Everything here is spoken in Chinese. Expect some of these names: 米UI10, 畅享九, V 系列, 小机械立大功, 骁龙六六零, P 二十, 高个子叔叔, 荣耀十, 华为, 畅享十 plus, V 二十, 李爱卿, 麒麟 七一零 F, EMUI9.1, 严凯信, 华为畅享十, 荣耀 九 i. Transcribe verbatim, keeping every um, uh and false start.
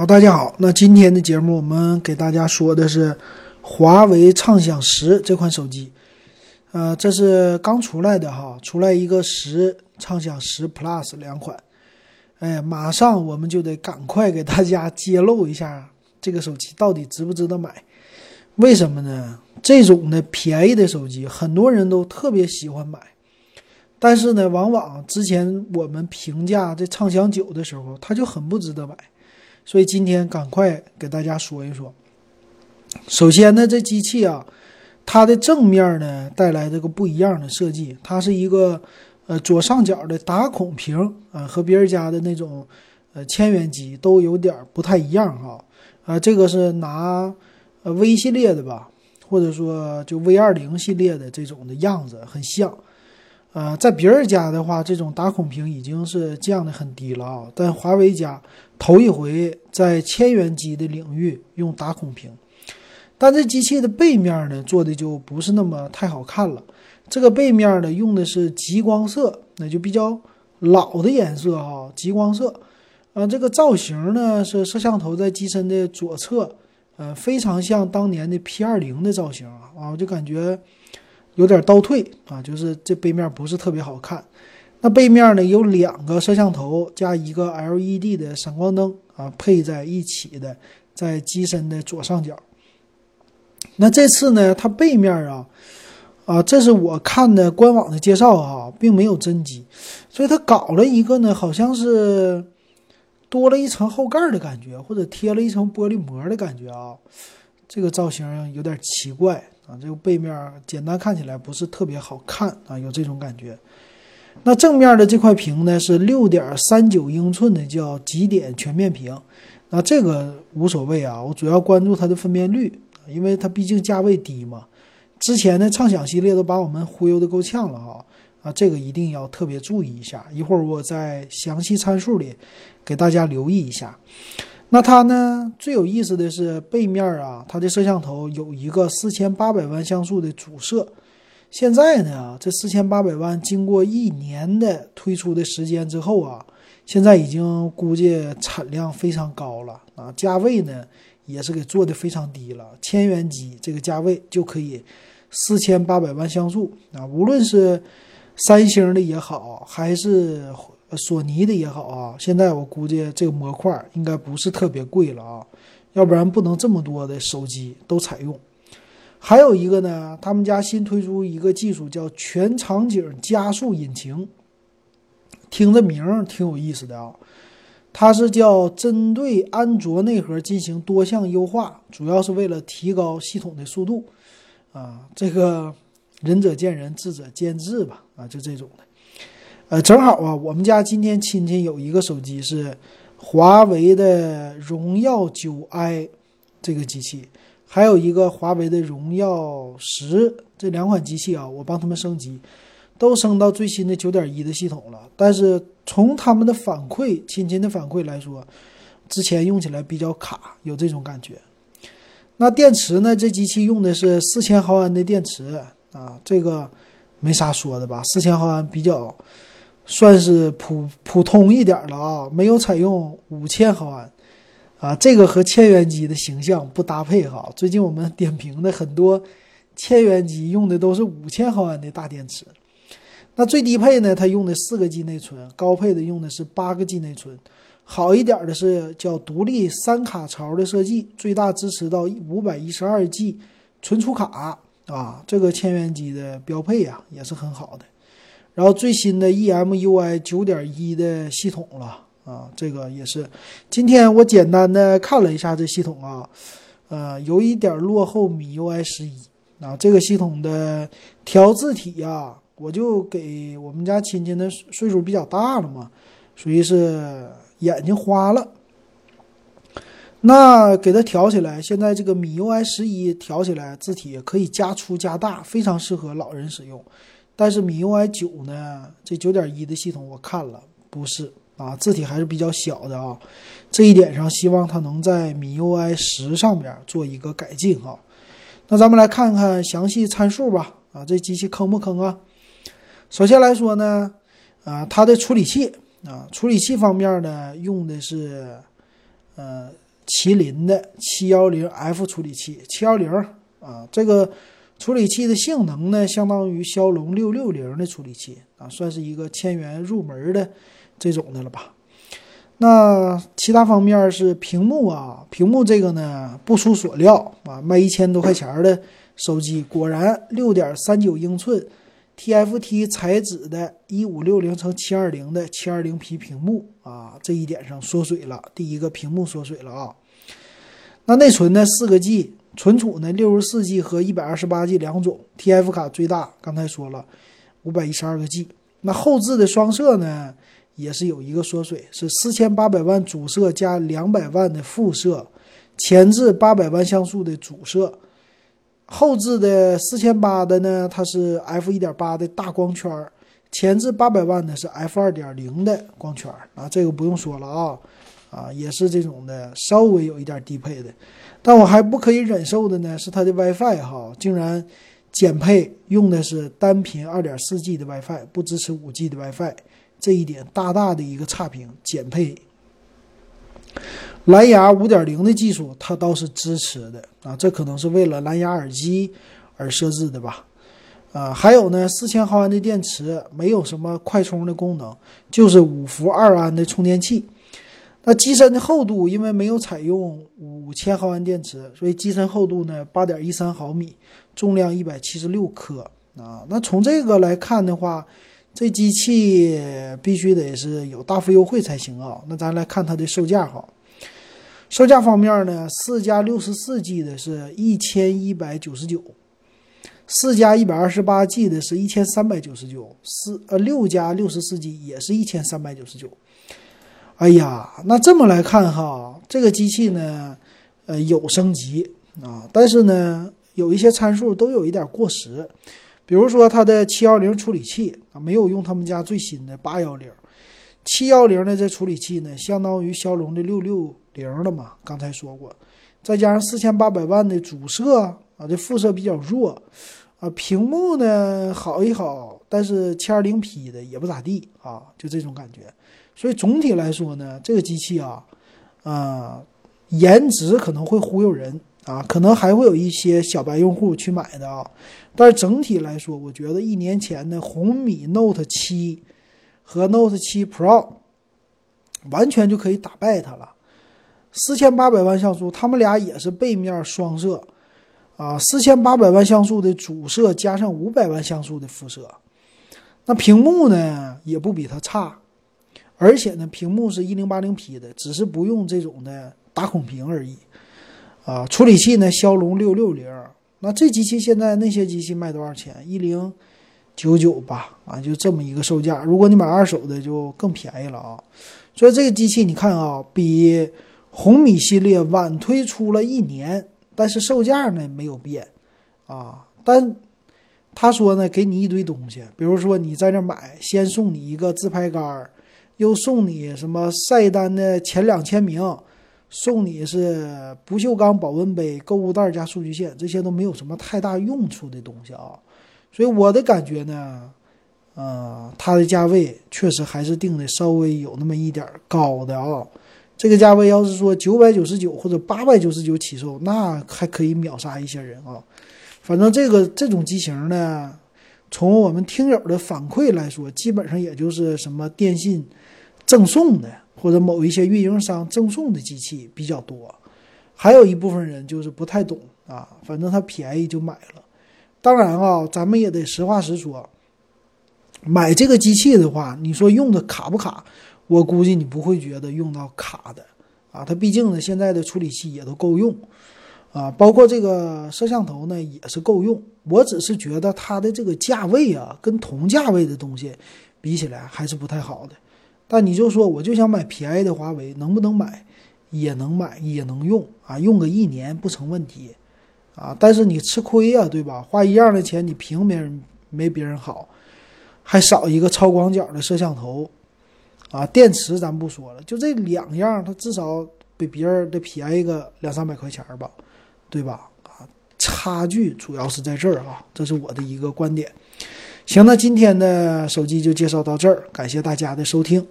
好，大家好，那今天的节目我们给大家说的是华为畅享十这款手机，呃，这是刚出来的哈，出来一个十畅享十 plus 两款，哎，马上我们就得赶快给大家揭露一下这个手机到底值不值得买。为什么呢？这种的便宜的手机很多人都特别喜欢买，但是呢，往往之前我们评价这畅享九的时候，它就很不值得买。所以今天赶快给大家说一说。首先呢，这机器啊，它的正面呢带来这个不一样的设计，它是一个呃左上角的打孔屏啊、呃，和别人家的那种呃千元机都有点不太一样哈。啊、呃，这个是拿呃 V 系列的吧，或者说就 V 二十 系列的这种的样子很像。呃，在别人家的话，这种打孔屏已经是降得很低了啊。但华为家头一回在千元机的领域用打孔屏，但这机器的背面呢做的就不是那么太好看了。这个背面呢用的是极光色，那就比较老的颜色哈、啊，极光色。啊、呃，这个造型呢是摄像头在机身的左侧，呃，非常像当年的 P 二十 的造型啊，啊，我就感觉有点倒退啊，就是这背面不是特别好看。那背面呢有两个摄像头加一个 L E D 的闪光灯啊，配在一起的，在机身的左上角。那这次呢，它背面啊，啊，这是我看的官网的介绍啊，并没有真机，所以它搞了一个呢，好像是多了一层后盖的感觉，或者贴了一层玻璃膜的感觉啊。这个造型有点奇怪啊，这个背面简单看起来不是特别好看啊，有这种感觉。那正面的这块屏呢是 六点三九英寸的叫极点全面屏，那这个无所谓啊，我主要关注它的分辨率，因为它毕竟价位低嘛。之前的畅享系列都把我们忽悠的够呛了哈，啊，这个一定要特别注意一下，一会儿我在详细参数里给大家留意一下。那它呢最有意思的是背面啊，它的摄像头有一个四千八百万像素的主摄。现在呢这四千八百万经过一年的推出的时间之后啊，现在已经估计产量非常高了啊，价位呢也是给做的非常低了，千元机这个价位就可以四千八百万像素啊，无论是三星的也好，还是索尼的也好啊，现在我估计这个模块应该不是特别贵了啊，要不然不能这么多的手机都采用。还有一个呢，他们家新推出一个技术叫全场景加速引擎，听着名挺有意思的啊，它是叫针对安卓内核进行多项优化，主要是为了提高系统的速度啊，这个仁者见仁，智者见智吧啊，就这种的。呃，正好啊，我们家今天亲戚有一个手机是华为的荣耀 九 i 这个机器，还有一个华为的荣耀十，这两款机器啊，我帮他们升级，都升到最新的 九点一 的系统了。但是从他们的反馈，亲戚的反馈来说，之前用起来比较卡，有这种感觉。那电池呢？这机器用的是四千毫安的电池啊，这个没啥说的吧？四千毫安比较算是普普通一点了啊，没有采用五千毫安啊，这个和千元机的形象不搭配哈。最近我们点评的很多千元机用的都是五千毫安的大电池。那最低配呢，它用的四个 G 内存，高配的用的是八个 G 内存。好一点的是叫独立三卡槽的设计，最大支持到 五百一十二 G 存储卡啊，这个千元机的标配啊也是很好的。然后最新的 E M U I 九点一 的系统了啊，这个也是今天我简单的看了一下这系统啊，呃，有一点落后米 U I 十一啊，这个系统的调字体啊，我就给我们家亲戚的岁数比较大了嘛，属于是眼睛花了。那给它调起来，现在这个米 U I 十一调起来字体可以加粗加大，非常适合老人使用。但是米 U I 九呢，这 九点一 的系统我看了不是啊，字体还是比较小的啊，这一点上希望它能在米 U I 十上面做一个改进啊。那咱们来看看详细参数吧啊，这机器坑不坑啊？首先来说呢，啊，它的处理器啊，处理器方面呢用的是呃麒麟的 七一零 F 处理器 ，七一零啊，这个处理器的性能呢，相当于骁龙六六零的处理器啊，算是一个千元入门的这种的了吧。那其他方面是屏幕啊，屏幕这个呢不出所料啊，卖一千多块钱的手机果然 六点三九 英寸 T F T 材质的 一五六零乘七二零 的 七二零 P 屏幕啊，这一点上缩水了，第一个屏幕缩水了啊。那内存呢 四个 G， 存储呢 六十四 G 和 一百二十八 G 两种， T F 卡最大，刚才说了 五百一十二 G。 那后置的双摄呢也是有一个缩水，是四千八百万主摄加两百万的副摄，前置八百万像素的主摄，后置的四千八百的呢它是 F 一点八 的大光圈，前置八百万的是 F 二点零 的光圈啊，这个不用说了啊，啊也是这种的稍微有一点低配的。但我还不可以忍受的呢是它的 WiFi 哈，竟然减配，用的是单频 二点四 G 的 WiFi， 不支持 五 G 的 WiFi，这一点大大的一个差评。减配蓝牙 五点零 的技术它倒是支持的啊，这可能是为了蓝牙耳机而设置的吧。啊，还有呢四千毫安的电池，没有什么快充的功能，就是五伏二安的充电器。那机身的厚度因为没有采用五千毫安电池，所以机身厚度呢 八点一三毫米，重量一百七十六克啊。那从这个来看的话，这机器必须得是有大幅优惠才行啊。那咱来看它的售价哈，售价方面呢，四加六十四 G 的是一千一百九十九，四加一百二十八 G 的是一千三百九十九，四呃六加六十四 G 也是一千三百九十九。哎呀，那这么来看哈，这个机器呢，呃有升级啊，但是呢，有一些参数都有一点过时。比如说它的七一零处理器啊，没有用他们家最新的八一零， 七一零的这处理器呢相当于骁龙的六六零了嘛，刚才说过，再加上四千八百万的主摄啊，这副摄比较弱啊，屏幕呢好一好，但是 七二零 P 的也不咋地啊，就这种感觉。所以总体来说呢，这个机器啊啊、呃、颜值可能会忽悠人啊，可能还会有一些小白用户去买的啊，但是整体来说，我觉得一年前的红米 Note 七 和 Note 七 Pro 完全就可以打败它了。四千八百万像素，他们俩也是背面双摄啊，四千八百万像素的主摄加上五百万像素的副摄。那屏幕呢也不比它差，而且呢屏幕是 一零八零 P 的，只是不用这种的打孔屏而已。啊，处理器呢骁龙六六零，那这机器现在那些机器卖多少钱？一零九九吧，啊，就这么一个售价。如果你买二手的就更便宜了啊。所以这个机器你看啊，比红米系列晚推出了一年，但是售价呢没有变啊。但他说呢，给你一堆东西，比如说你在这买，先送你一个自拍杆，又送你什么晒单的前两千名。送你是不锈钢保温杯、购物袋加数据线，这些都没有什么太大用处的东西啊。所以我的感觉呢，呃，它的价位确实还是定的稍微有那么一点高的啊。这个价位要是说九百九十九或者八百九十九起售，那还可以秒杀一些人啊。反正这个这种机型呢，从我们听友的反馈来说，基本上也就是什么电信赠送的，或者某一些运营商赠送的机器比较多，还有一部分人就是不太懂啊，反正它便宜就买了。当然啊，咱们也得实话实说，买这个机器的话，你说用的卡不卡？我估计你不会觉得用到卡的啊，它毕竟呢现在的处理器也都够用啊，包括这个摄像头呢也是够用。我只是觉得它的这个价位啊，跟同价位的东西比起来还是不太好的。但你就说我就想买便宜的华为，能不能买？也能买，也能用啊，用个一年不成问题啊。但是你吃亏呀、啊，对吧？花一样的钱，你屏没人没别人好，还少一个超广角的摄像头啊。电池咱不说了，就这两样，它至少比别人得便宜个两三百块钱吧，对吧？啊，差距主要是在这儿啊，这是我的一个观点。行，那今天的手机就介绍到这儿，感谢大家的收听。